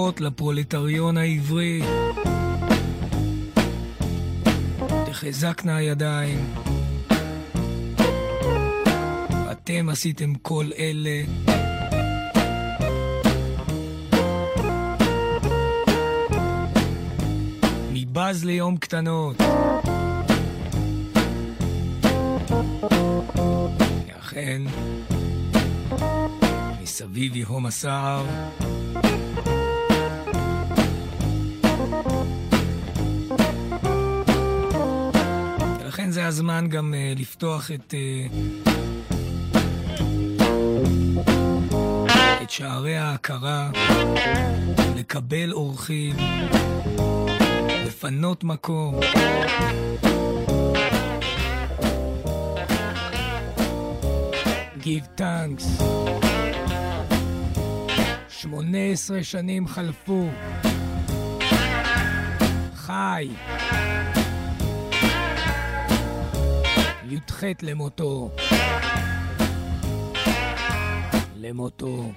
הבטחות לפרולטריון העברי. תחזקנה הידיים. אתם עשיתם כל אלה. מבאז ליום קטנות. אכן, מסביב יהום הסער. ולכן זה הזמן גם לפתוח את שערי ההכרה, לקבל אורחים, לפנות מקום. Give thanks. 18 שנים חלפו. חי. י"ח למותו. למותו.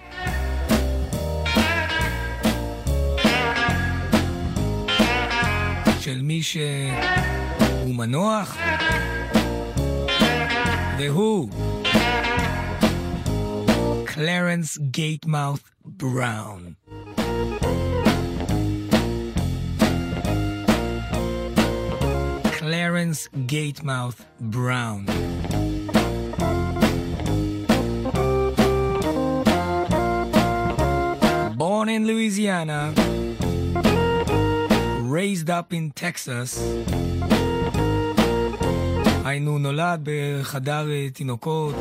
של מי שהוא מנוח. והוא Clarence Gatemouth Brown. Clarence Gatemouth Brown. Born in Louisiana, raised up in Texas. היינו נולד בחדר תינוקות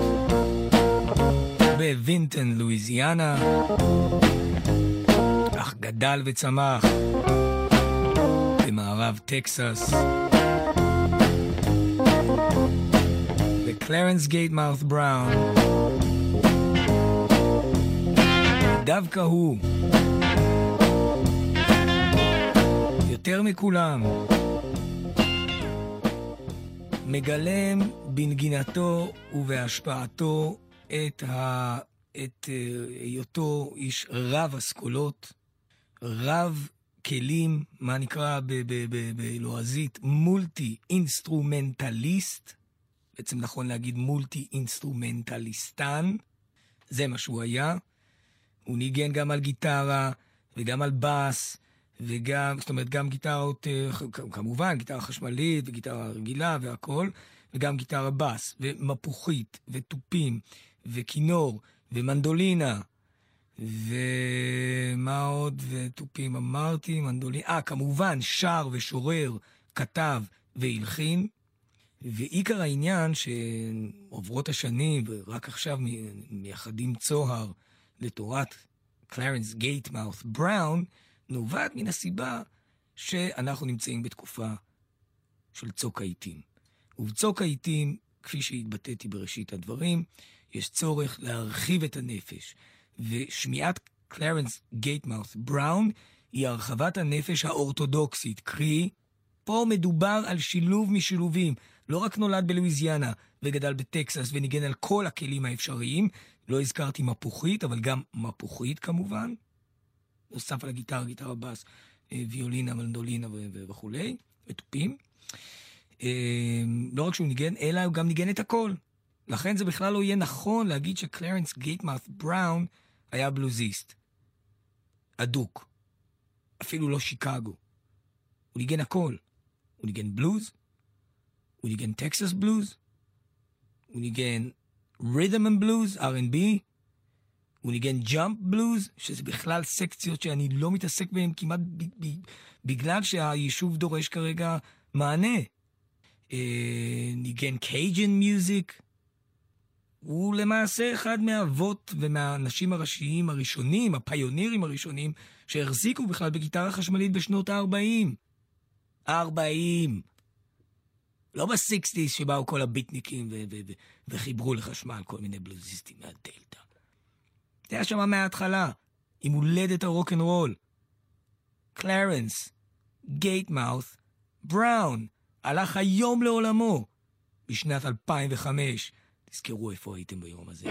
בווינטון, לואיזיאנה, אך גדל וצמח במערב טקסס. וקלרנס גייטמאות' בראון, דווקא הוא, יותר מכולם, מגלם בנגינתו ובהשפעתו את היותו איש רב אסכולות, רב כלים, מה נקרא בלועזית, מולטי אינסטרומנטליסט, בעצם נכון להגיד מולטי אינסטרומנטליסטן, זה מה שהוא היה. הוא ניגן גם על גיטרה וגם על בס, וגם, זאת אומרת, גם גיטרות, כמובן, גיטרה חשמלית וגיטרה רגילה והכל, וגם גיטרה בס, ומפוחית, וטופים, וכינור, ומנדולינה, ומה עוד? וטופים אמרתי, מנדולינה, כמובן, שר ושורר, כתב והלחין, ועיקר העניין שעוברות השנים, ורק עכשיו מייחדים צוהר לתורת קלרנס גייטמאות' בראון, נובעת מן הסיבה שאנחנו נמצאים בתקופה של צוק העיתים. ובצוק העיתים, כפי שהתבטאתי בראשית הדברים, יש צורך להרחיב את הנפש. ושמיעת קלרנס גייטמאות' בראון היא הרחבת הנפש האורתודוקסית. קרי, פה מדובר על שילוב משילובים. לא רק נולד בלואיזיאנה וגדל בטקסס וניגן על כל הכלים האפשריים. לא הזכרתי מפוחית, אבל גם מפוחית כמובן. נוסף על הגיטרה, גיטרה בס, ויולינה, מנדולינה וכו', וטופים. לא רק שהוא ניגן, אלא הוא גם ניגן את הכל. לכן זה בכלל לא יהיה נכון להגיד שקלרנס גייטמאות' בראון היה בלוזיסט. אדוק. אפילו לא שיקגו. הוא ניגן הכל. הוא ניגן בלוז, הוא ניגן טקסס בלוז, הוא ניגן רית'ם אנד בלוז, R&B, הוא ניגן ג'אמפ בלוז, שזה בכלל סקציות שאני לא מתעסק בהן כמעט בגלל שהיישוב דורש כרגע מענה. ניגן קייג'ן מיוזיק. הוא למעשה אחד מהאבות ומהאנשים הראשיים הראשונים, הפיונירים הראשונים, שהחזיקו בכלל בגיטרה חשמלית בשנות ה-40. 40. לא ב-60s שבאו כל הביטניקים וחיברו לחשמל כל מיני בלוזיסטים מהדלטה. זה היה שם מההתחלה, עם הולדת הרוק'נ'רול. קלרנס גייטמאות' בראון הלך היום לעולמו בשנת 2005. תזכרו איפה הייתם ביום הזה.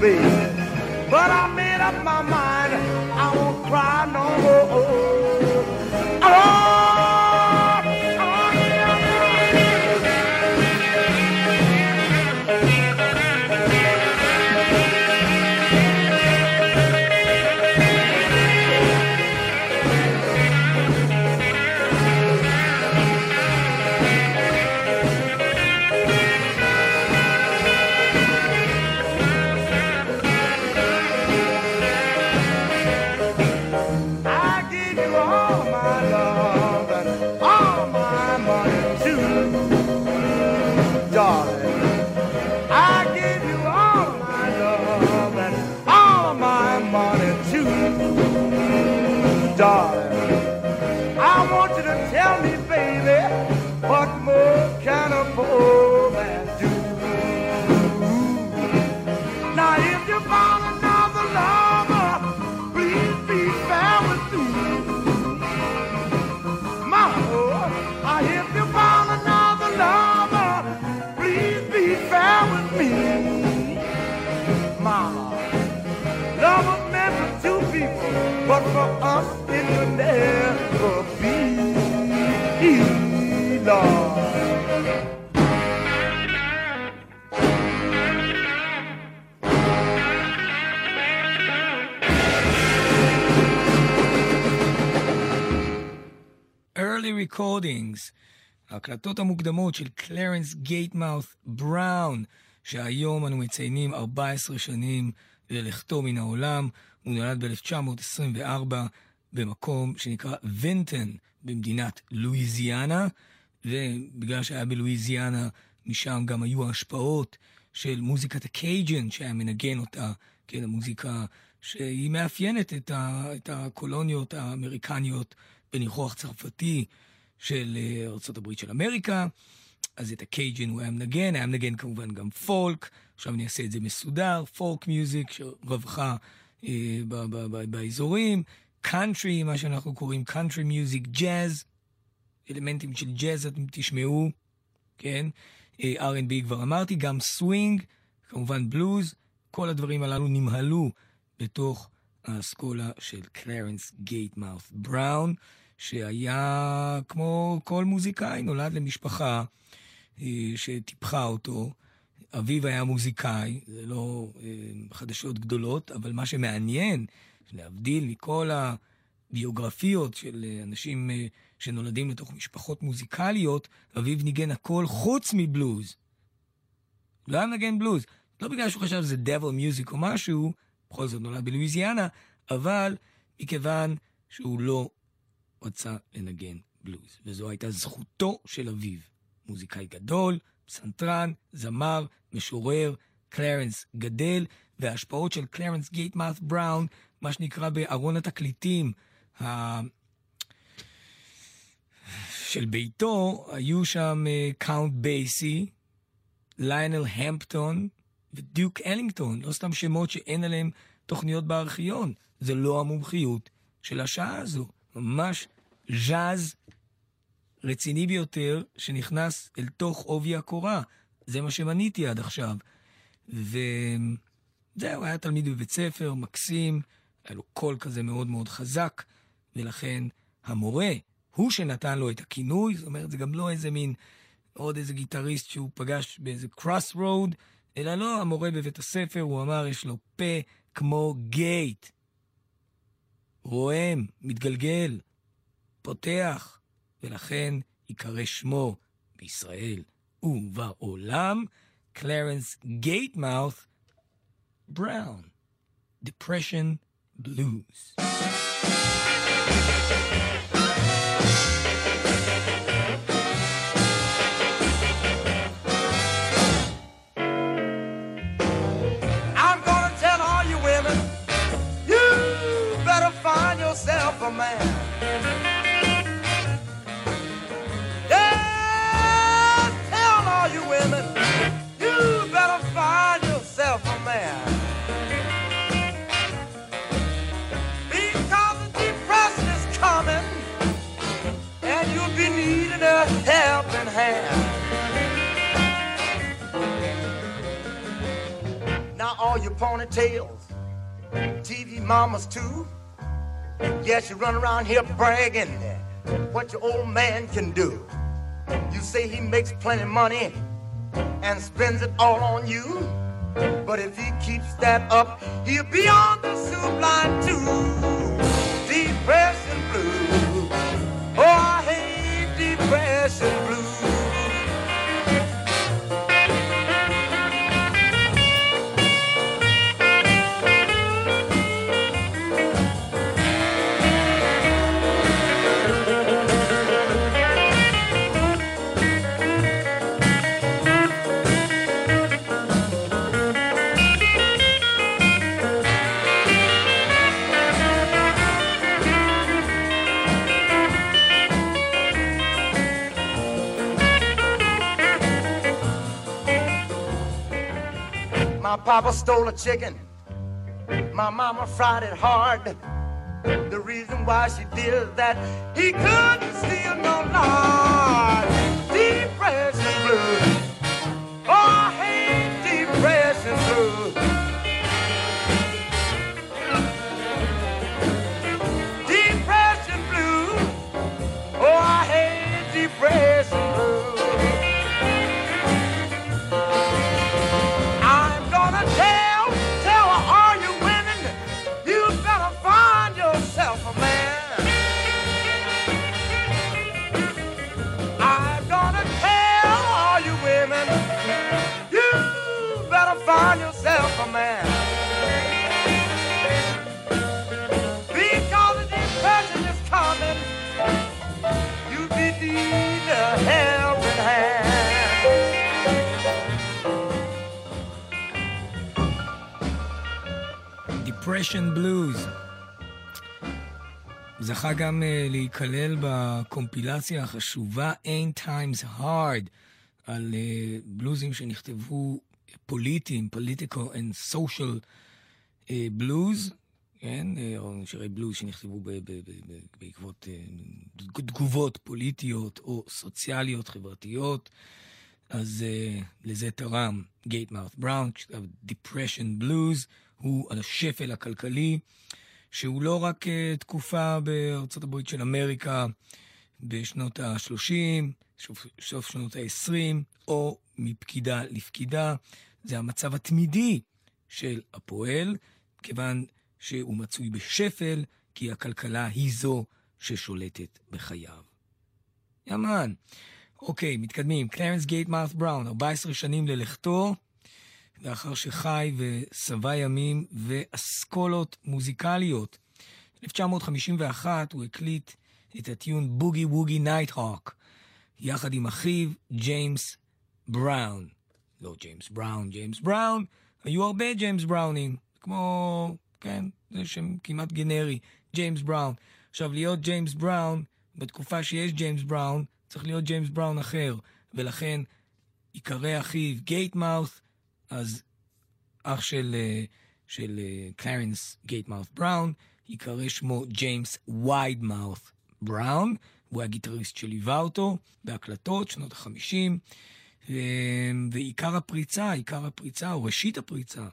be. But I made up my mind, I won't cry no more. Early Recordings, הקלטות המוקדמות של קלרנס גייטמאות' בראון, שהיום אנו מציינים 14 שנים ללכתו מן העולם. הוא נולד ב-1924 במקום שנקרא וינטון במדינת לואיזיאנה, ובגלל שהיה בלואיזיאנה משם גם היו ההשפעות של מוזיקת הקייג'ן שהיה מנגן אותה, כן, המוזיקה שהיא מאפיינת את הקולוניות האמריקניות בניחוח צרפתי של ארצות הברית של אמריקה. אז את הקייג'ן הוא היה מנגן כמובן גם פולק, עכשיו אני אעשה את זה מסודר, פולק מיוזיק שרווחה באזורים, קאנטרי, מה שאנחנו קוראים קאנטרי מיוזיק, ג'אז, אלמנטים של ג'אז אתם תשמעו, כן, R&B כבר אמרתי, גם סווינג, כמובן בלוז, כל הדברים הללו נמהלו בתוך האסכולה של קלרנס גייטמאות' בראון, שהיה כמו כל מוזיקאי, נולד למשפחה שטיפחה אותו. אביו היה מוזיקאי, זה לא חדשות גדולות, אבל מה שמעניין, להבדיל מכל הביוגרפיות של אנשים שנולדים לתוך משפחות מוזיקליות, אביו ניגן הכל חוץ מבלוז. לא היה מנגן בלוז. לא בגלל שהוא חשב שזה דבל מיוזיק או משהו, בכל זאת נולד בלואיזיאנה, אבל מכיוון שהוא לא רצה לנגן בלוז. וזו הייתה זכותו של אביו. מוזיקאי גדול, פסנתרן, זמר, משורר, קלרנס גדל, וההשפעות של קלרנס גייטמאות' בראון, מה שנקרא בארון התקליטים של ביתו, היו שם קאונט בייסי, ליונל המפטון, ודיוק אלינגטון, לא סתם שמות שאין עליהם תוכניות בארכיון. זה לא המומחיות של השעה הזו. ממש ז'אז רציני ביותר שנכנס אל תוך עובי הקורה. זה מה שמניתי עד עכשיו. וזהו, היה תלמיד בבית ספר, מקסים, היה לו קול כזה מאוד מאוד חזק, ולכן המורה הוא שנתן לו את הכינוי, זאת אומרת, זה גם לא איזה מין, עוד איזה גיטריסט שהוא פגש באיזה קרוס רוד, אלא לא, המורה בבית הספר, הוא אמר, יש לו פה כמו גייט. רועם, מתגלגל, פותח, ולכן יקרא שמו בישראל ובעולם, קלרנס גייטמאות' בראון, Depression Blues. A man. Yeah, tell all you women, you better find yourself a man. Because depression is coming. now all your ponytails, TV mamas too. Yes, you run around here bragging what your old man can do. You say he makes plenty of money and spends it all on you. But if he keeps that up, he'll be on the soup line too. Depression blues. Oh, I hate depression blues. My papa stole a chicken, my mama fried it hard. The reason why she did that, he couldn't steal no lard. Depression blues, oh I hate depression blues. Depression blues, oh I hate depression blues. Find yourself a man, because the depression is coming, you be need a helping hand. Depression Blues. זכה גם להיכלל בקומפילציה החשובה Ain't Times Hard, על בלוזים שנכתבו פוליטיים, political and social blues, כן? או שירי בלוז שנכתבו בעקבות תגובות פוליטיות או סוציאליות, חברתיות. אז לזה תרם גייטמאות' בראון, שכתב Depression Blues, הוא על השפל הכלכלי, שהוא לא רק תקופה בארצות הברית של אמריקה בשנות ה-30, סוף שנות ה-20, או מפקידה לפקידה, זה המצב התמידי של הפועל, כיוון שהוא מצוי בשפל, כי הכלכלה היא זו ששולטת בחייו. ימן. אוקיי, מתקדמים. קלרנס גייטמאות' בראון, 14 שנים ללכתו, לאחר שחי וסבא ימים ואסכולות מוזיקליות. 1951 הוא הקליט את הטיון בוגי ווגי נייטהוק, יחד עם אחיו ג'יימס בראון. לא ג'יימס בראון, ג'יימס בראון. היו הרבה ג'יימס בראונים, כמו, כן, זה שם כמעט גנרי, ג'יימס בראון. עכשיו, להיות ג'יימס בראון, בתקופה שיש ג'יימס בראון, צריך להיות ג'יימס בראון אחר, ולכן עיקרי אחיו גייטמאות', אז אח של קלרנס גייטמאות' בראון, עיקרי שמו ג'יימס ויידמאות' בראון, הוא הגיטריסט שליווה אותו בהקלטות שנות ה-50, ועיקר הפריצה, או ראשית הפריצה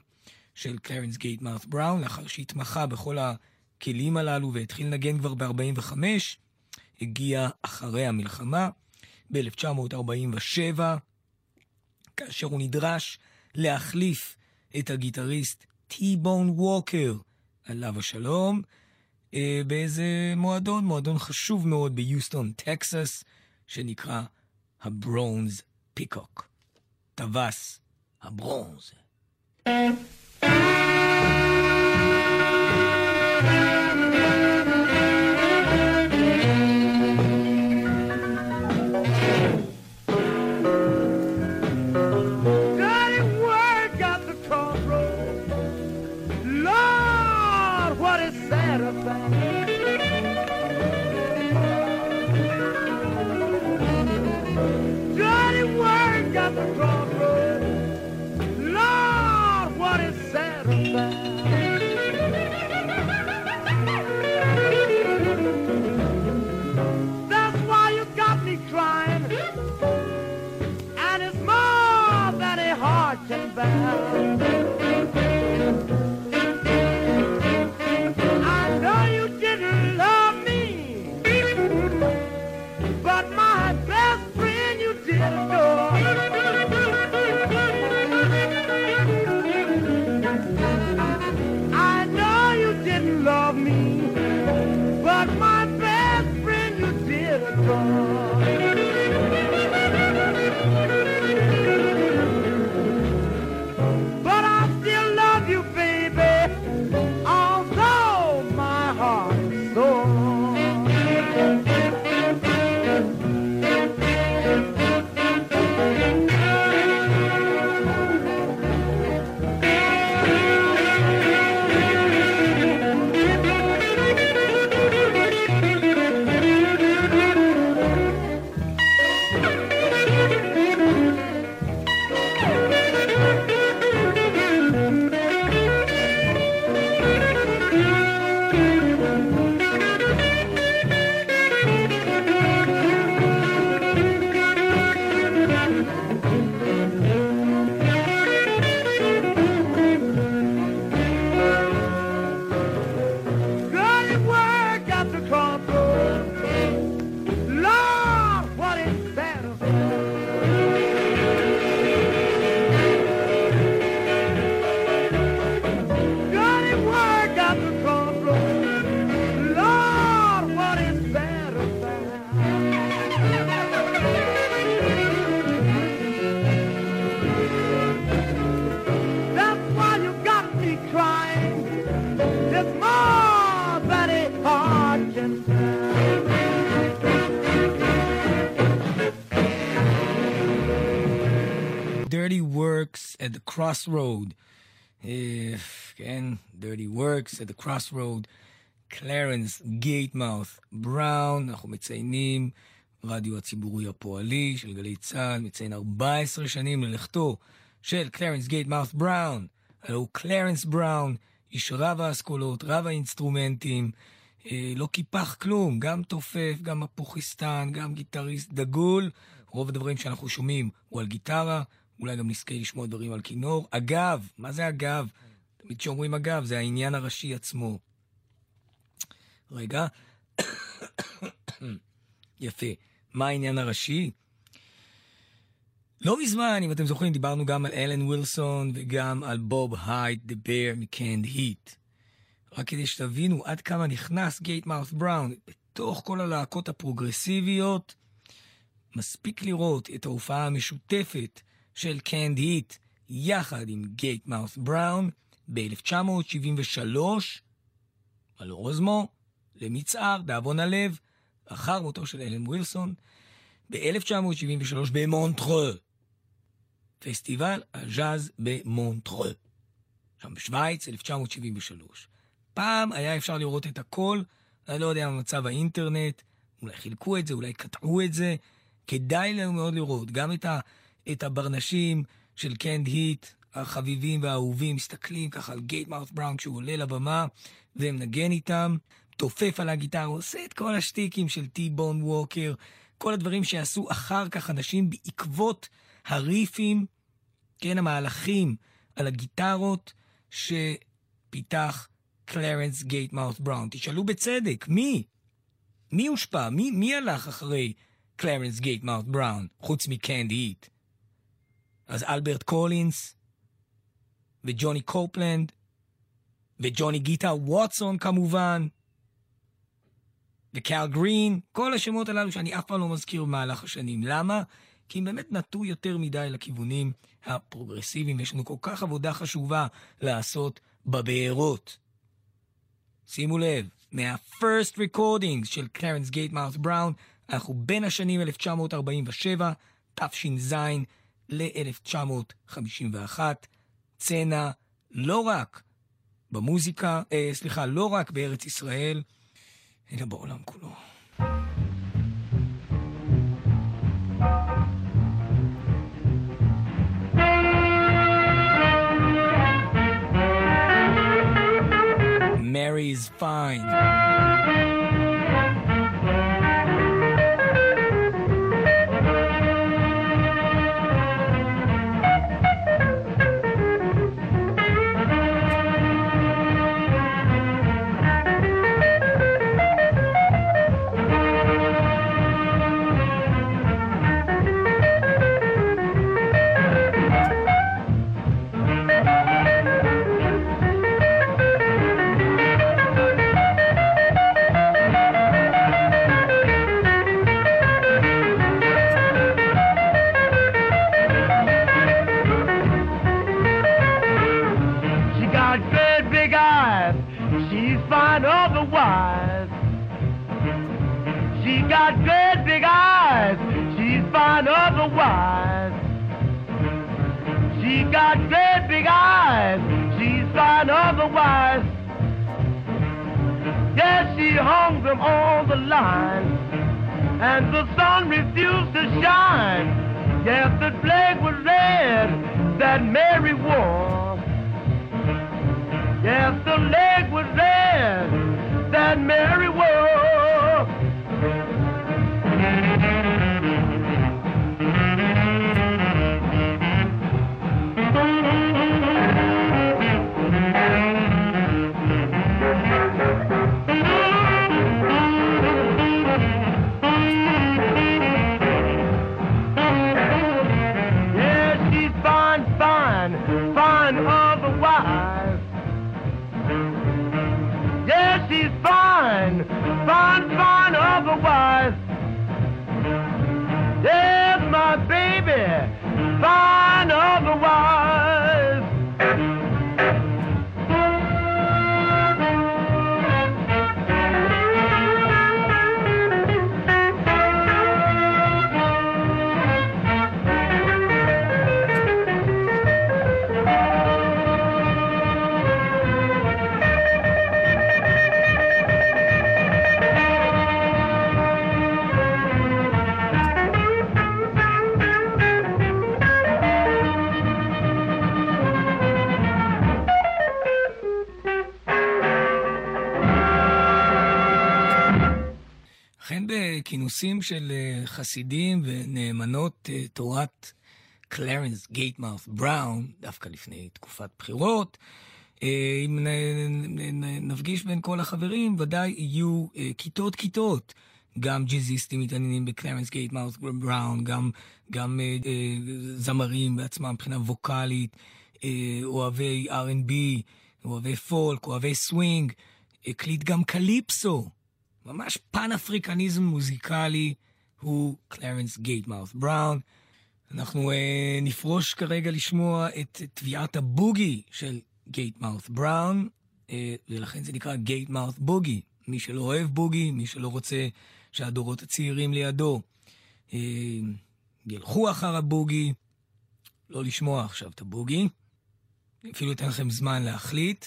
של קלרנס גייטמאות' בראון, לאחר שהתמחה בכל הכלים הללו והתחיל לנגן כבר ב-45, הגיע אחרי המלחמה, ב-1947, כאשר הוא נדרש להחליף את הגיטריסט T-Bone Walker, עליו השלום, באיזה מועדון חשוב מאוד ביוסטון, טקסס, שנקרא הברונז פיקוק. טווס הברונז. Dirty word got the crossroads. Lord, what is at the crossroad. כן, Dirty Works, at the crossroad, Clarence Gatemouth Brown, אנחנו מציינים, רדיו הציבורי הפועלי של גלי צהל, מציין 14 שנים ללכתו של Clarence Gatemouth Brown, הלא הוא קלרנס בראון, איש רב האסכולות, רב האינסטרומנטים, לא כיפח כלום, גם תופף, גם הפוכיסטן, גם גיטריסט דגול, רוב הדברים שאנחנו שומעים הוא על גיטרה, אולי גם נזכה לשמוע דברים על כינור, אגב, מה זה אגב? תמיד שאומרים אגב, זה העניין הראשי עצמו. רגע, יפה, מה העניין הראשי? לא מזמן, אם אתם זוכרים, דיברנו גם על אלן וילסון וגם על בוב הייט, the bear מקנד היט. רק כדי שתבינו עד כמה נכנס גייטמאות' בראון בתוך כל הלהקות הפרוגרסיביות, מספיק לראות את ההופעה המשותפת של קנד היט יחד עם גייטמאות' בראון ב-1973, על אוזמו, למצער, דאבון הלב, אחר מותו של אלן וילסון, ב-1973 במונטרל, פסטיבל הג'אז במונטרל, שם בשוויץ, 1973. פעם היה אפשר לראות את הכל, אני לא יודע מה מצב האינטרנט, אולי חילקו את זה, אולי קטעו את זה, כדאי לנו מאוד לראות, גם את הברנשים של קנד היט, החביבים והאהובים, מסתכלים ככה על גייטמאות' בראון כשהוא עולה לבמה, ומנגן איתם, תופף על הגיטרה, עושה את כל השטיקים של T-Bone Walker, כל הדברים שעשו אחר כך אנשים בעקבות הריפים, כן, המהלכים על הגיטרות שפיתח קלרנס גייטמאות' בראון. תשאלו בצדק, מי? מי הושפע? מי הלך אחרי קלרנס גייטמאות' בראון, חוץ מקנד היט? אז אלברט קולינס, וג'וני קופלנד, וג'וני גיטה ווטסון כמובן, וקארל גרין, כל השמות הללו שאני אף פעם לא מזכיר במהלך השנים. למה? כי הם באמת נטו יותר מדי לכיוונים הפרוגרסיביים, יש לנו כל כך עבודה חשובה לעשות בבארות. שימו לב, מה-first recordings של קלרנס גייטמאות' בראון, אנחנו בין השנים 1947, תש"ז ל-1951, צנה לא רק במוזיקה, לא רק בארץ ישראל, אלא בעולם כולו. Mary is fine. כינוסים של חסידים ונאמנות תורת קלרנס גייטמאות' בראון, דווקא לפני תקופת בחירות. אם נפגיש בין כל החברים, ודאי יהיו כיתות, גם ג'יזיסטים מתעניינים בקלרנס גייטמאות' בראון, גם זמרים בעצמם מבחינה ווקלית, אוהבי R&B, אוהבי פולק, אוהבי סווינג, הקליט גם קליפסו. ממש פן אפריקניזם מוזיקלי הוא קלרנס גייטמאות' בראון. אנחנו נפרוש כרגע לשמוע את תביעת הבוגי של גייטמאות' בראון, ולכן זה נקרא גייטמאות' בוגי. מי שלא אוהב בוגי, מי שלא רוצה שהדורות הצעירים לידו ילכו אחר הבוגי, לא לשמוע עכשיו את הבוגי, אפילו אתן לכם זמן להחליט.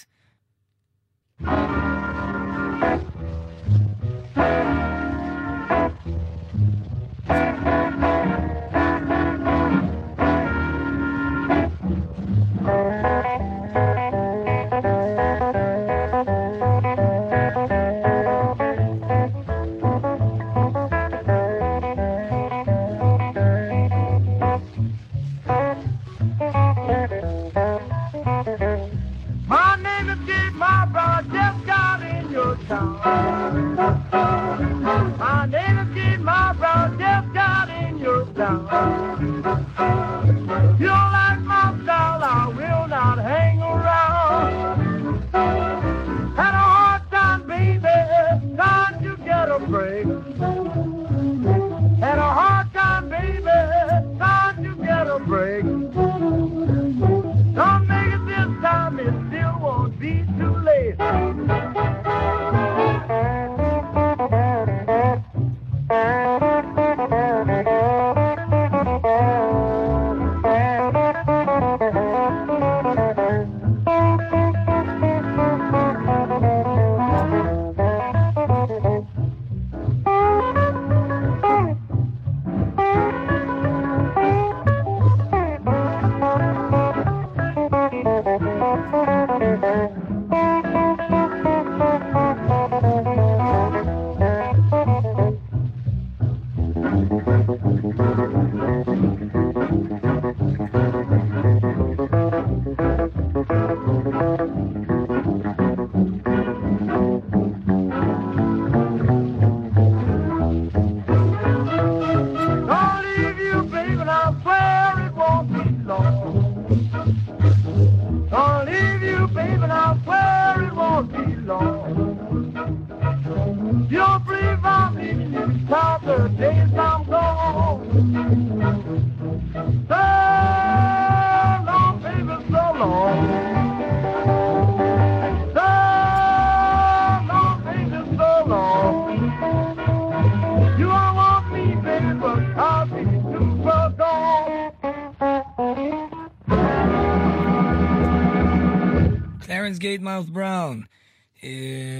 גייטמאות' בראון,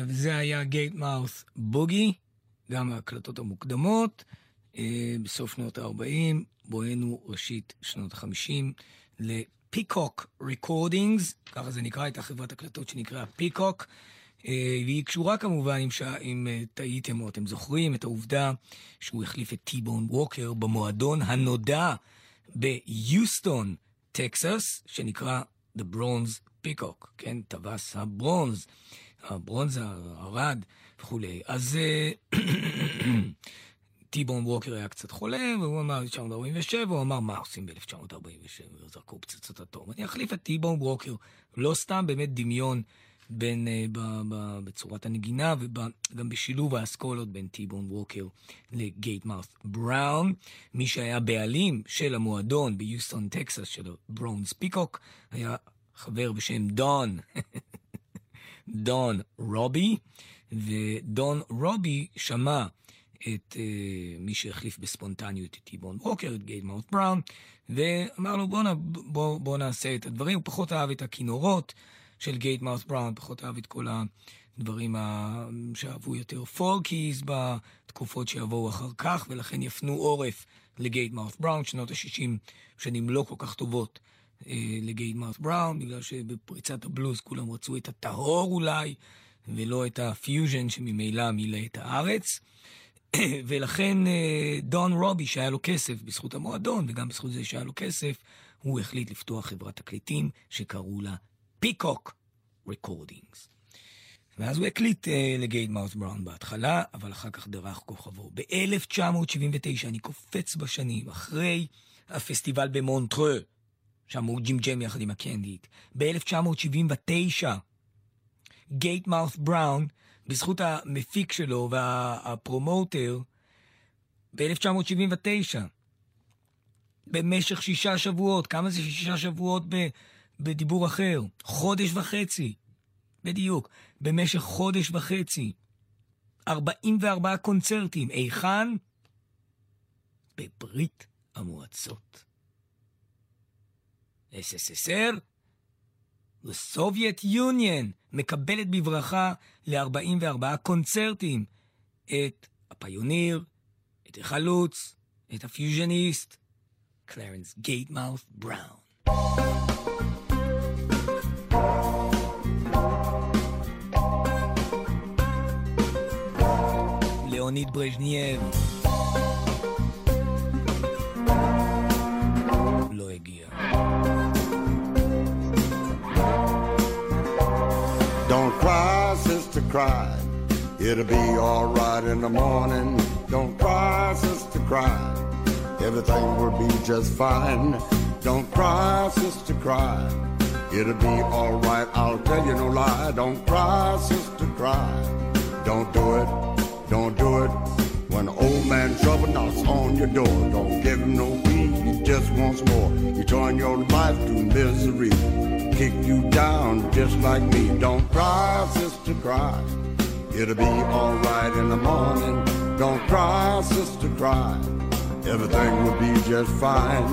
וזה היה גייטמאות' בוגי, גם ההקלטות המוקדמות, בסוף שנות ה-40, בואנו ראשית שנות ה-50, לפיקוק ריקורדינגס, ככה זה נקרא, את החברת הקלטות שנקרא פיקוק, והיא קשורה כמובן, אם תהיתם או אתם זוכרים את העובדה, שהוא החליף את טי-בון ווקר במועדון הנודע ביוסטון, טקסס, שנקרא The Bronze פיקוק, כן, טווס הברונז, הברונז הרד וכולי. אז טי-בון ווקר היה קצת חולה, והוא אמר 1947, הוא אמר, מה עושים ב-1947? זרקו פצצות אטום. אני אחליף את טי-בון ווקר, לא סתם, באמת דמיון בין, בצורת הנגינה, וגם בשילוב האסכולות בין טי-בון ווקר לגייטמאות' בראון, מי שהיה בעלים של המועדון ביוסטון, טקסס, של הברונז פיקוק, היה חבר בשם דון רובי, ודון רובי שמע את מי שהחליף בספונטניות את טי-בון ווקר, את גייטמאות' בראון, ואמר לו בוא נעשה את הדברים. הוא פחות אהב את הכינורות של גייטמאות' בראון, פחות אהב את כל הדברים שאהבו יותר פולקיז בתקופות שיבואו אחר כך, ולכן יפנו עורף לגייטמאות' בראון. שנות ה-60 שנים לא כל כך טובות לגייטמאות' בראון, בגלל שבפריצת הבלוז כולם רצו את הטהור אולי, ולא את הפיוז'ן שממילא מילא את הארץ. ולכן דון רובי, שהיה לו כסף בזכות המועדון, וגם בזכות זה שהיה לו כסף, הוא החליט לפתוח חברת תקליטים שקראו לה Peacock Recordings. ואז הוא הקליט לגייטמאות' בראון בהתחלה, אבל אחר כך דרך כוכבו. ב-1979, אני קופץ בשנים, אחרי הפסטיבל במונטרא, שם הוא ג'ימג'ם יחד עם הקנדיט. ב-1979, גייטמאות' בראון, בזכות המפיק שלו והפרומוטר, ב-1979, במשך 6 שבועות, כמה זה 6 שבועות בדיבור אחר? חודש וחצי, בדיוק, במשך חודש וחצי, 44 קונצרטים, איכן? בברית המועצות. SSSR, The Soviet Union, מקבלת בברכה ל-44 קונצרטים, את הפיוניר, את החלוץ, את הפיוז'ניסט, Clarence Gatemouth Brown. ליאוניד ברז'נייב לא הגיע. Don't cry, sister, cry. It'll be all right in the morning. Don't cry, sister, cry. Everything will be just fine. Don't cry, sister, cry. It'll be all right. I'll tell you no lie. Don't cry, sister, cry. Don't do it. Don't do it. When the old man trouble knocks on your door, don't give him no weed. He just wants more. You turn your life to misery. Kick you down just like me. Don't cry, sister, cry. It'll be all right in the morning. Don't cry, sister, cry. Everything will be just fine.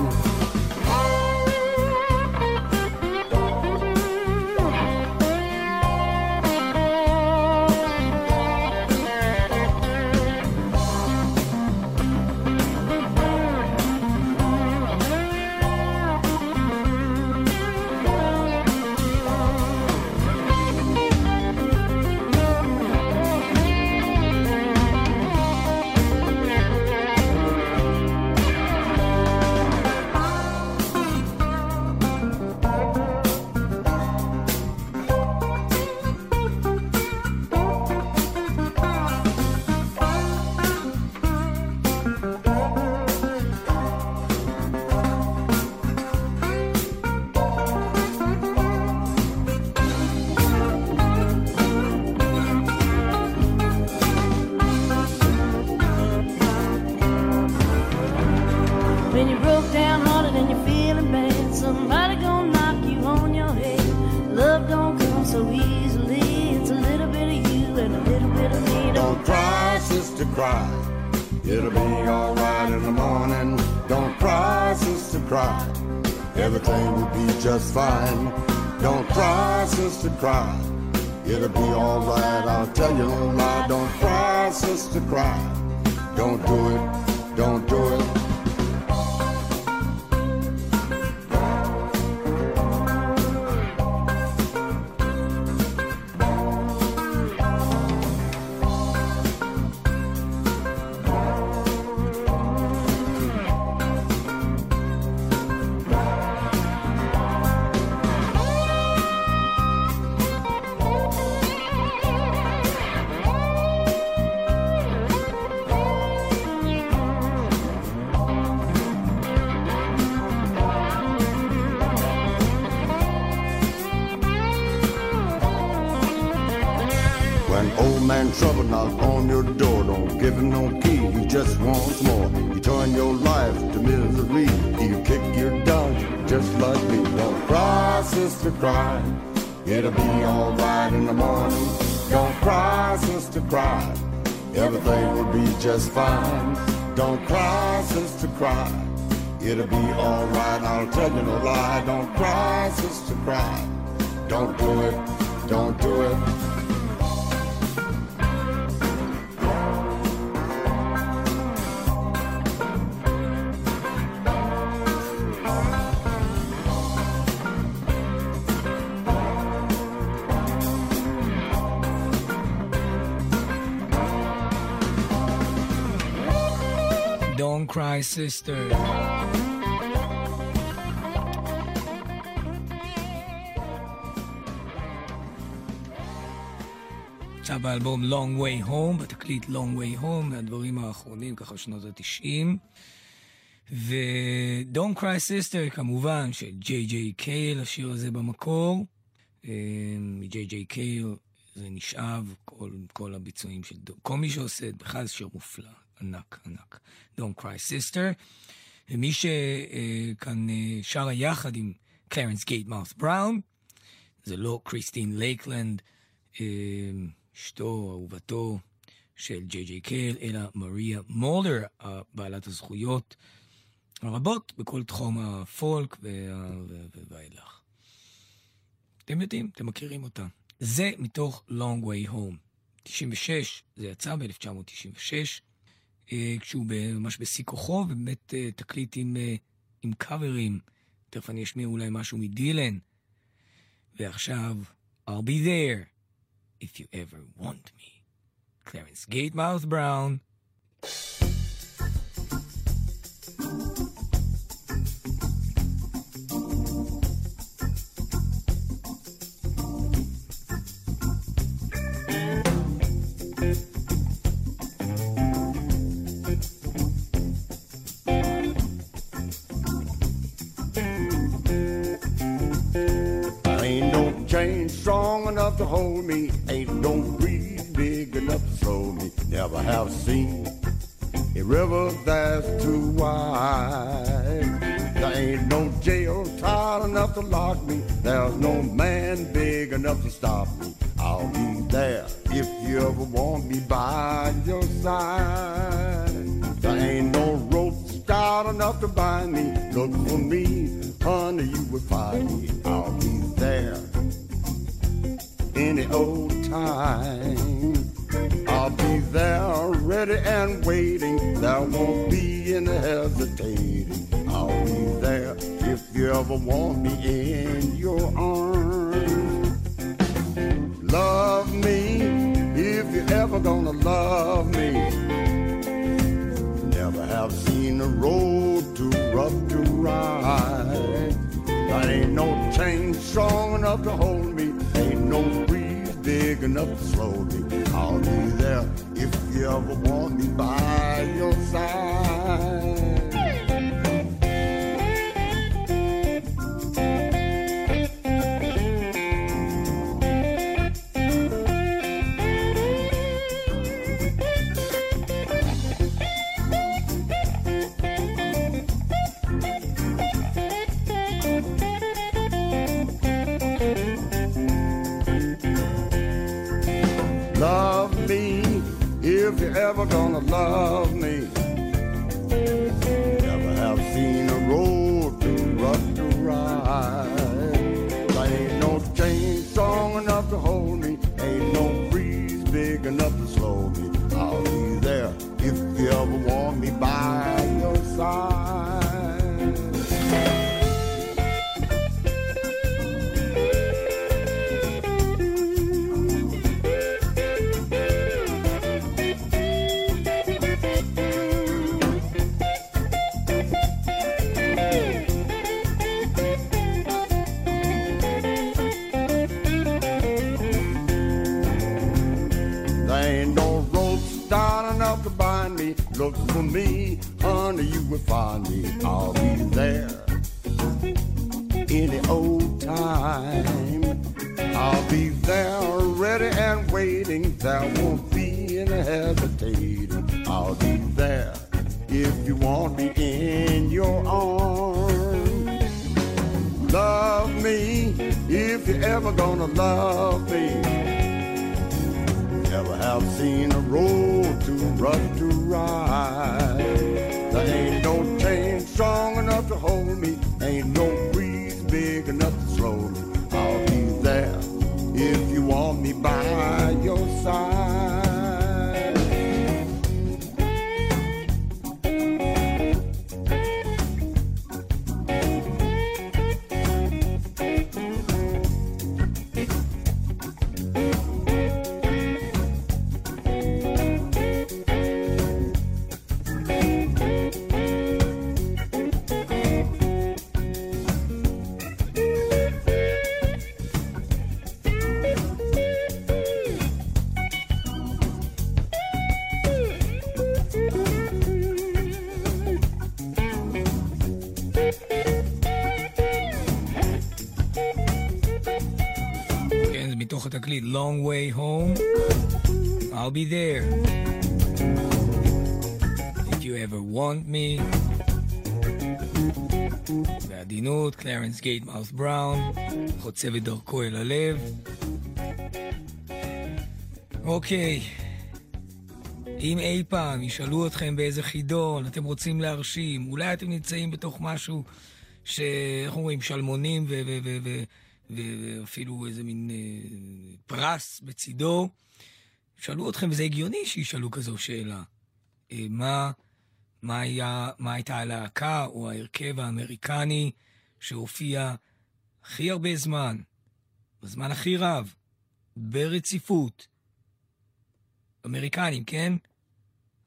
Trouble knock on your door, don't give him no key, he just wants more. You turn your life to misery, you kick your down just like me. Don't cry, sister, cry, it'll be all right in the morning. Don't cry, sister, cry, everything will be just fine. Don't cry, sister, cry, it'll be all right, I'll tell you no lie. Don't cry, sister, cry, don't do it, don't do it. Don't Cry Sister. עכשיו האלבום Long Way Home, בתקליט Long Way Home, מהדברים האחרונים, ככה שנות ה-90. ו-Don't Cry Sister, כמובן, של JJ Kale, השיר הזה במקור. מ-JJ Kale זה נשאב כל הביצועים של... כל מי שעושה את בכלל שיר מופלא, ענק, ענק. Don't Cry Sister. ומי שכאן שרה יחד עם Clarence Gatemouth Brown, זה לא קריסטין לייקלנד, אשתו, אהובתו של ג'יי-ג'יי קייל, אלא מריה מולר, בעלת הזכויות הרבות בכל תחום הפולק והאילך. אתם יודעים, אתם מכירים אותה. זה מתוך Long Way Home. 96, זה יצא ב-1996, כשהוא ממש בשיא כוחו, באמת תקליט עם קאברים. תכף אני אשמיע אולי משהו מדילן. ועכשיו, I'll be there. If you ever want me. Clarence Gatemouth Brown. I ain't no chain strong enough to hold me. Never have seen a river that's too wide. There ain't no jail tight enough to lock me. There's no man big enough to stop me. I'll be there if you ever want me by your side. There ain't no rope stout enough to bind me. Look for me, honey, you will find me. I'll be there any old time. I'll be there ready and waiting. There won't be any hesitating. I'll be there if you ever want me in your arms. Love me if you're ever gonna love me. Never have seen a road too rough to ride. There ain't no chain strong enough to hold me. Ain't no breeze big enough to slow me. I'll be there if you ever want me by your side. Love me if you're ever gonna love me. Never have seen a road too rough to ride. There ain't no chain strong enough to hold me. Ain't no breeze big enough to slow me. I'll be there if you ever want me by your side. Look for me, honey, you will find me. I'll be there any old time. I'll be there ready and waiting. There won't be any hesitating. I'll be there if you want me in your arms. Love me if you're ever gonna love me. Never have seen a road too rough to ride. There ain't no chain strong enough to hold me. Ain't no breeze big enough to slow me. I'll be there if you want me by your side. את הקליט Long Way Home, I'll be there if you ever want me. בעדינות, קלרנס גייטמאות' בראון, חוצב את דרכו אל הלב. אוקיי, אם אי פעם ישאלו אתכם באיזה חידון אתם רוצים להרשים, אולי אתם נמצאים בתוך משהו שאנחנו אומרים שלמונים ואפילו איזה מין פרס בצידו, שאלו אתכם, וזה הגיוני שישאלו כזו שאלה, מה הייתה הלהקה או ההרכב האמריקני שהופיע הכי הרבה זמן, בזמן הכי רב, ברציפות? אמריקנים, כן?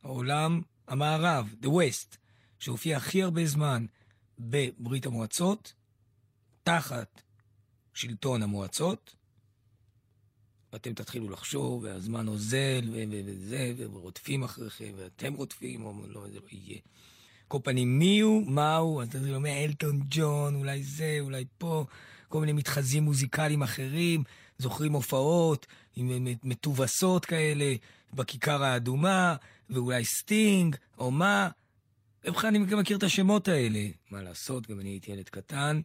העולם המערב, the West, שהופיע הכי הרבה זמן בברית המועצות, תחת שלטון המועצות. ואתם תתחילו לחשוב, והזמן עוזל, וזה, ורודפים אחריכם, ואתם רודפים, או לא, זה לא יהיה. כל פנים, מיהו, מהו, אז תתחילו, מאלטון ג'ון, אולי זה, אולי פה, כל מיני מתחזים מוזיקליים אחרים, זוכרים הופעות, עם מטובסות כאלה, בכיכר האדומה, ואולי סטינג, או מה. ובכן, אני גם מכיר את השמות האלה. מה לעשות, גם אני הייתי ילד קטן.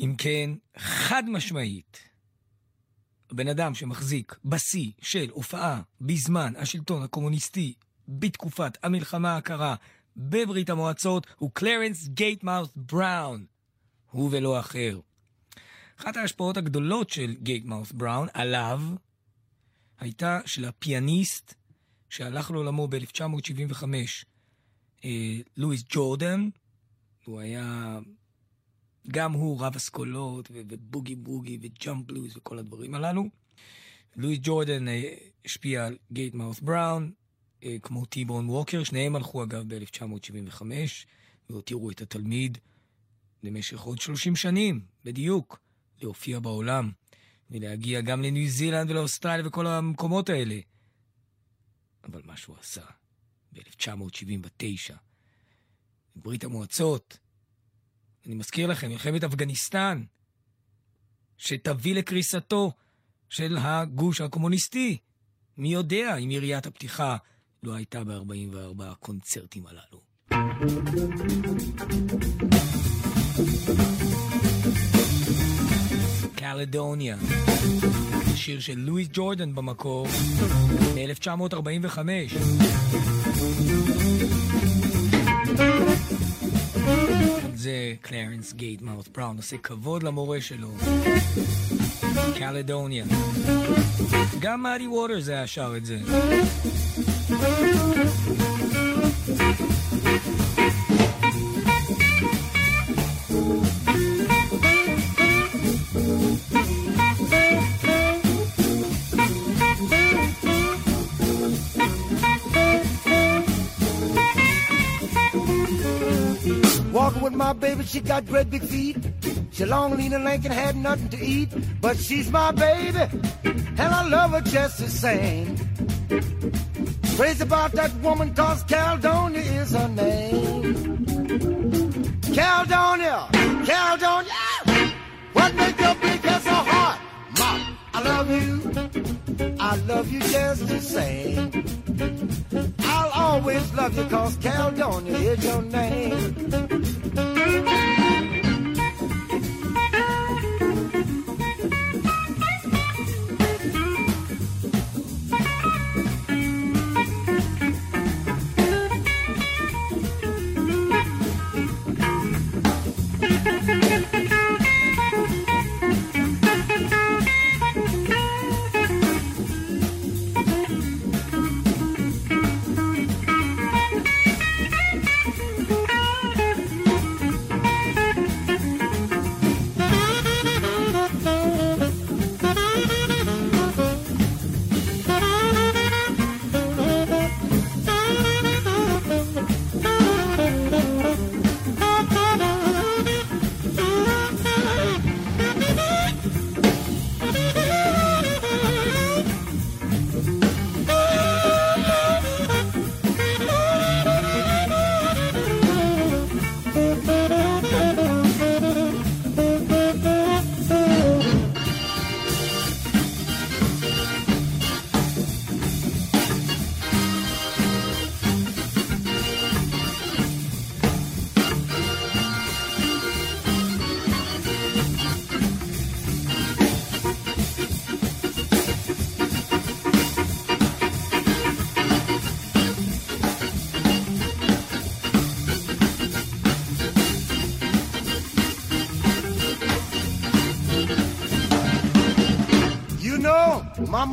אם כן, חד משמעית, בן אדם שמחזיק בשיא של הופעה בזמן השלטון הקומוניסטי בתקופת המלחמה הקרה בברית המועצות הוא קלרנס גייטמאות' בראון. הוא ולא אחר. אחת ההשפעות הגדולות של גייטמאות' בראון עליו הייתה של הפיאניסט שהלך לעולמו ב-1975, לואיס ג'ורדן. הוא היה גם הוא רב אסכולות ובוגי בוגי וג'אמפ בלוז וכל הדברים הללו. לואיס ג'ורדן השפיע על גייטמאות' בראון, כמו טי-בון ווקר, שניהם הלכו אגב ב-1975, והותירו את התלמיד למשך עוד 30 שנים, בדיוק, להופיע בעולם, ולהגיע גם לניו זילנד ולאוסטרליה וכל המקומות האלה. אבל מה שהוא עשה ב-1979, ברית המועצות, אני מזכיר לכם, מלחמת אפגניסטן, שתביא לקריסתו של הגוש הקומוניסטי. מי יודע אם יריית הפתיחה לא הייתה ב-44 הקונצרטים הללו. קלדוניה, שיר של לואיס ג'ורדן במקור, מ-1945. זה קלרנס גייטמאות' בראון, עושה כבוד למורה שלו. קלדוניה. גם מודי ווטרס היה שר את זה. With my baby, she got great big feet. She long, lean, and lank, and had nothing to eat. But she's my baby, and I love her just the same. Crazy about that woman, cause Caledonia is her name. Caledonia, Caledonia, what makes your big ass a heart? Mom, I love you just the same. I'll always love you, cause Caledonia is your name.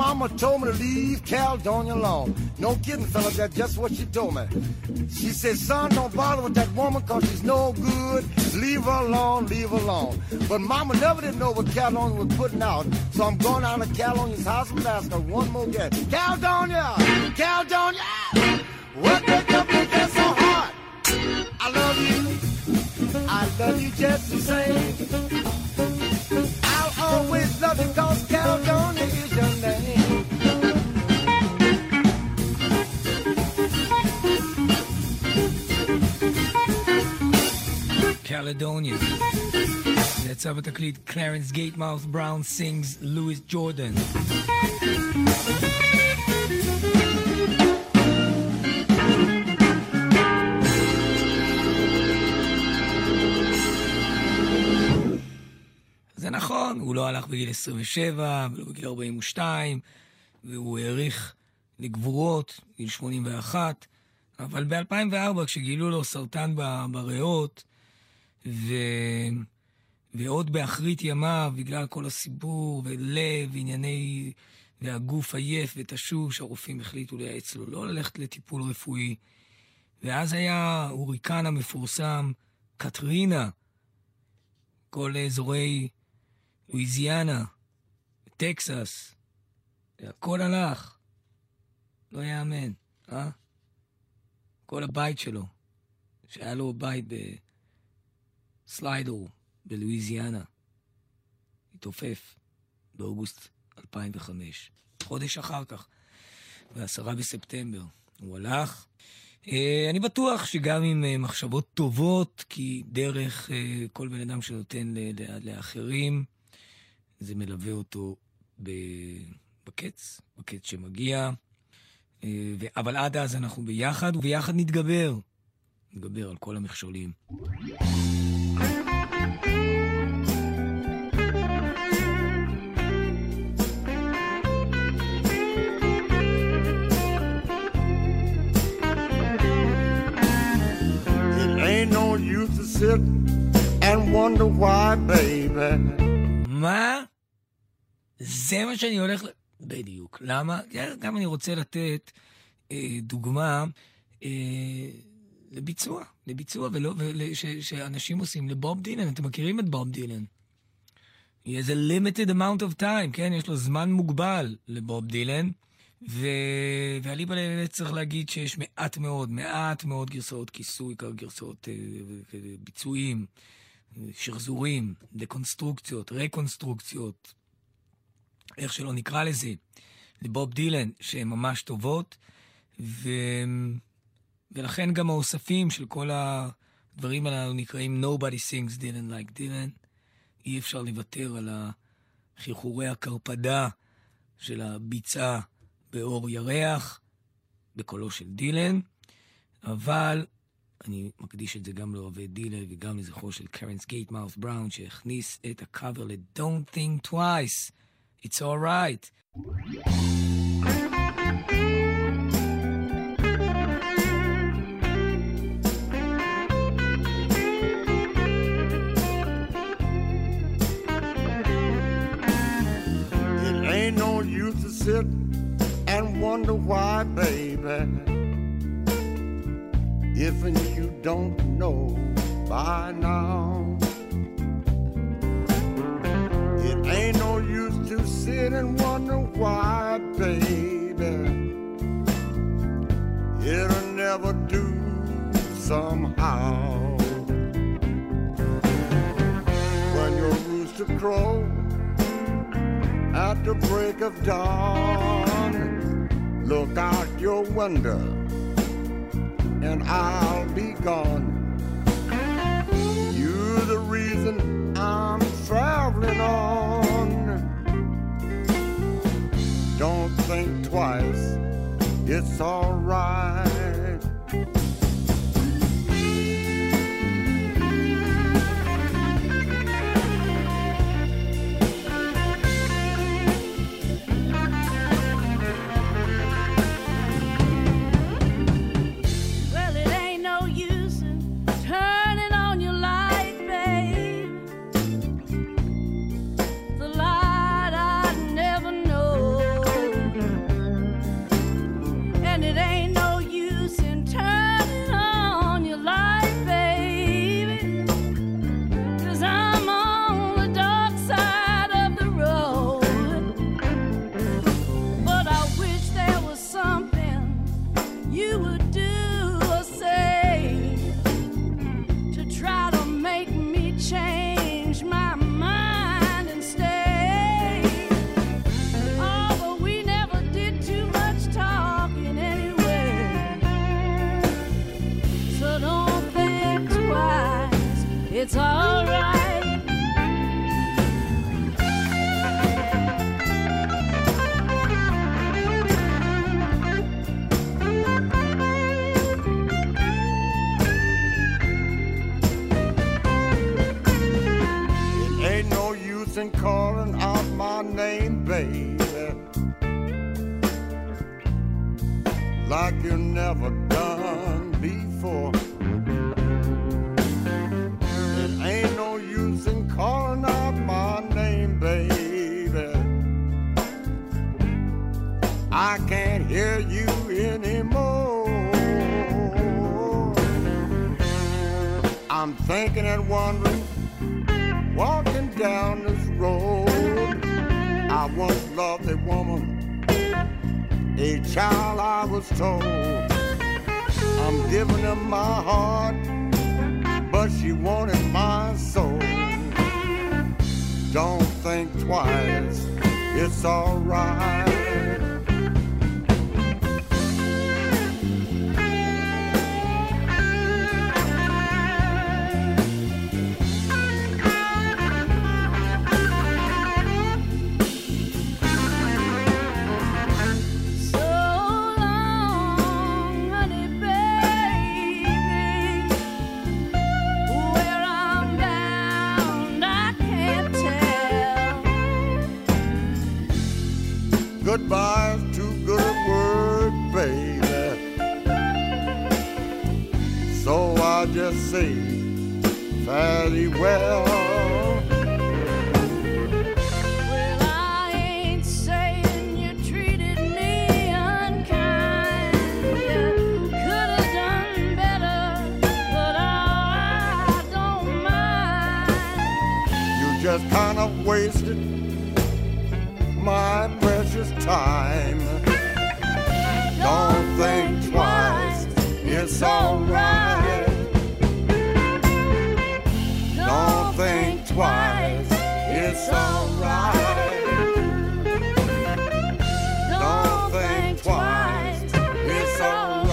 mama told me to leave Caledonia alone. No kidding, fellas, that's just what she told me. She said, son, don't bother with that woman because she's no good. Leave her alone, leave her alone. But mama never did know what Caledonia was putting out, so I'm going out to Caledonia's house and ask her one more guess. Caledonia! Caledonia! What the company gets so hard? I love you. I love you just the same. I'll always love you because Caledonia is your name. Caledonia. יצא בתקליט Clarence Gatemouth Brown sings Louis Jordan. זה נכון, הוא לא הלך בגיל 27 ולא בגיל 42, והוא העריך לגבורות בגיל 81, אבל ב-2004 כשגילו לו סרטן בריאות ועוד באחרית ימיו, בגלל כל הסיבור ולב וענייני והגוף עייף ותשוש, הרופאים החליטו לייעץ לו לא ללכת לטיפול רפואי. ואז היה הוריקן המפורסם קטרינה, כל אזורי לואיזיאנה, טקסס, הכל הלך, לא יאמן, אה? כל הבית שלו, שהיה לו בית בסליידו בלואיזיאנה, התעופף באוגוסט 2005, חודש אחר כך, ב10 בספטמבר, הוא הלך. אני בטוח שגם עם מחשבות טובות, כי דרך כל בן אדם שנותן לאחרים, זה מלווה אותו בקץ שמגיע, אבל עד אז אנחנו ביחד, וביחד נתגבר על כל המכשולים. No use to sit and wonder why, baby. מה? זה מה שאני הולך... בדיוק. למה? גם אני רוצה לתת דוגמה לביצוע. לביצוע שאנשים עושים. לבוב דילן. אתם מכירים את בוב דילן? יש a limited amount of time. כן? יש לו זמן מוגבל לבוב דילן. ועלי בלב צריך להגיד שיש מעט מאוד גרסאות כיסוי, גרסאות ביצועים, שחזורים, דקונסטרוקציות, רקונסטרוקציות, איך שלא נקרא לזה, לבוב דילן, שהן ממש טובות, ולכן גם האוספים של כל הדברים הללו נקראים Nobody Sings Dylan Like Dylan. אי אפשר לוותר על החיחורי הקרפדה של הביצה באור ירח, בקולו של דילן, אבל אני מקדיש את זה גם לאוהבי דילן וגם לזכרו של קלרנס גייטמאות' בראון, שהכניס את הקאבר ל-Don't Think Twice, It's All Right. It ain't no use to sit and wonder why, baby, if you don't know by now. It ain't no use to sit and wonder why, baby, it'll never do somehow. When your rooster crows at the break of dawn, look out your window, and I'll be gone. You're the reason I'm traveling on. Don't think twice, it's all right. it's all right. It ain't no use in calling out my name, baby, like you never done before. It ain't no use in calling out my name, baby. I can't hear you anymore. I'm thinking and wondering, walking down this road. I once loved a woman, a child I was told. I'm giving her my heart, but she wanted my soul. Don't think twice, it's all right. Goodbye's too good a word, baby, so I just say fairly well. Well, I ain't saying you treated me unkind. You could have done better, but I don't mind. You just kind of wasted my precious time. Don't think twice, it's all right. Don't think twice, it's all right. Don't think twice, it's all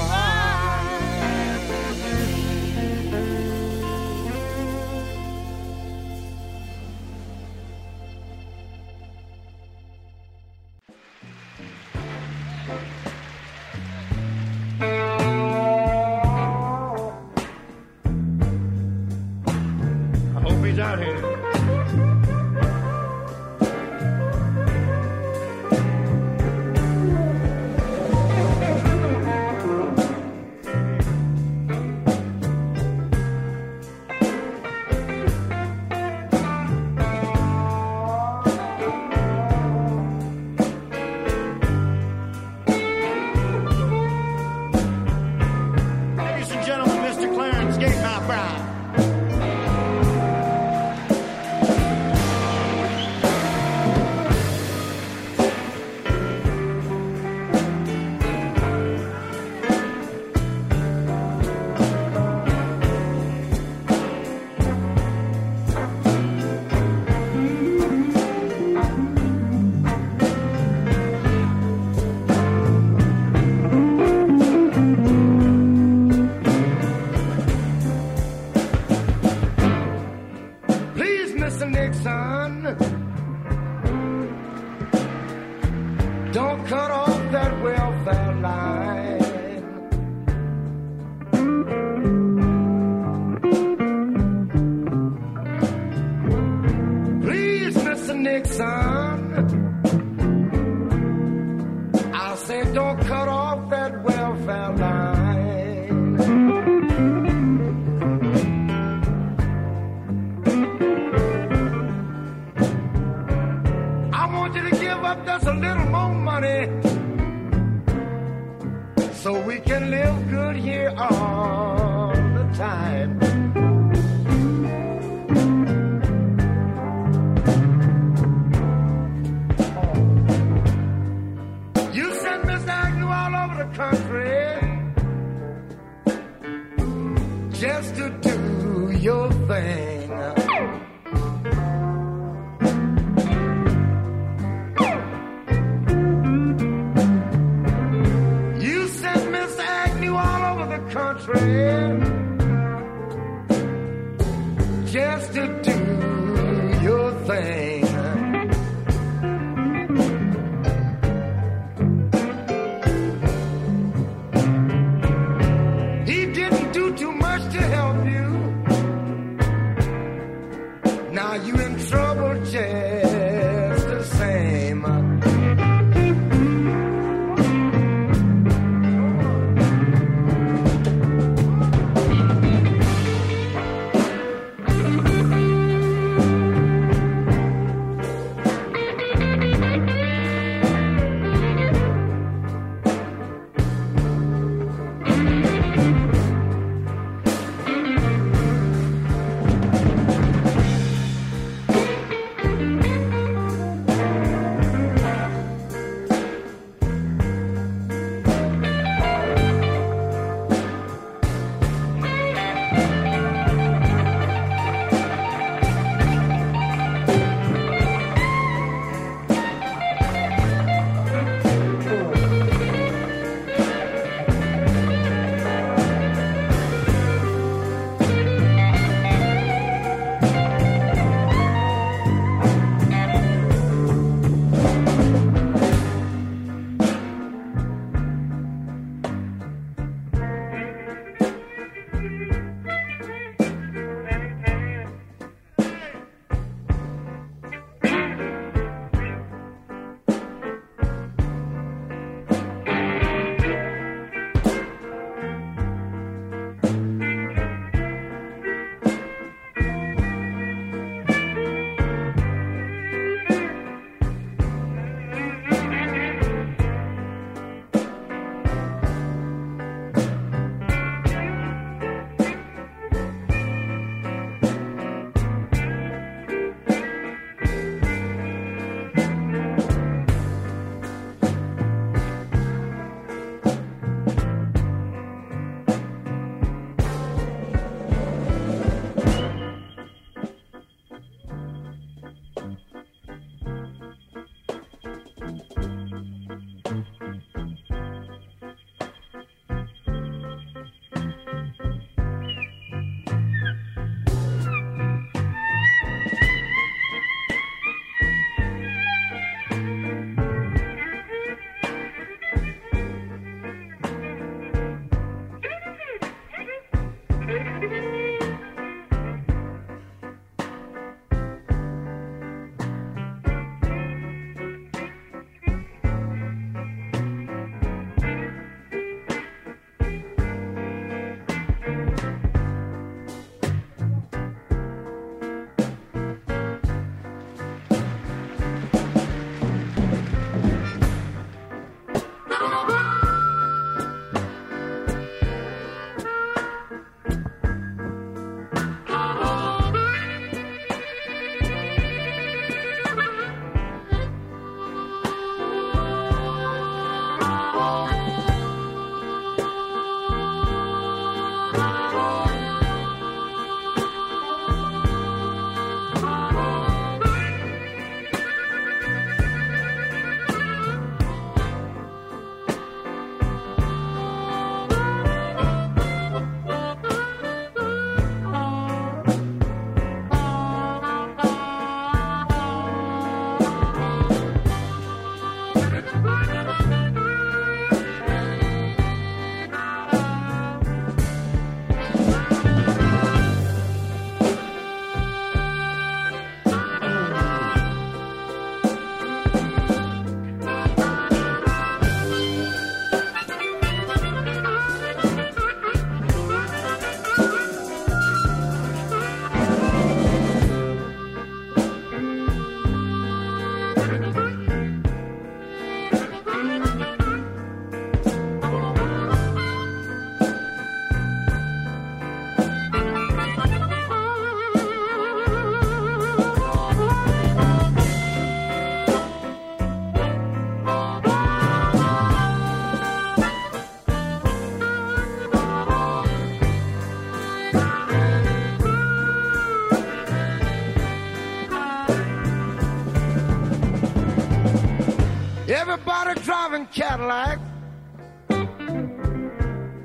Everybody driving Cadillac.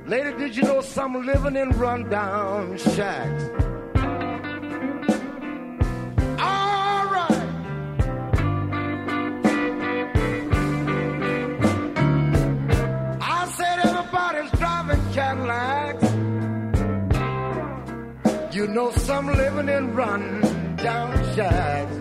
Lady, did you know some living in rundown shacks? All right. I said everybody's driving Cadillacs. You know some living in rundown shacks.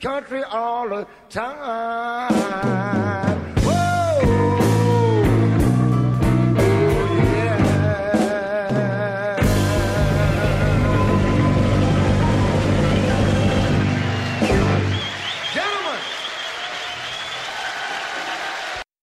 Country all the time.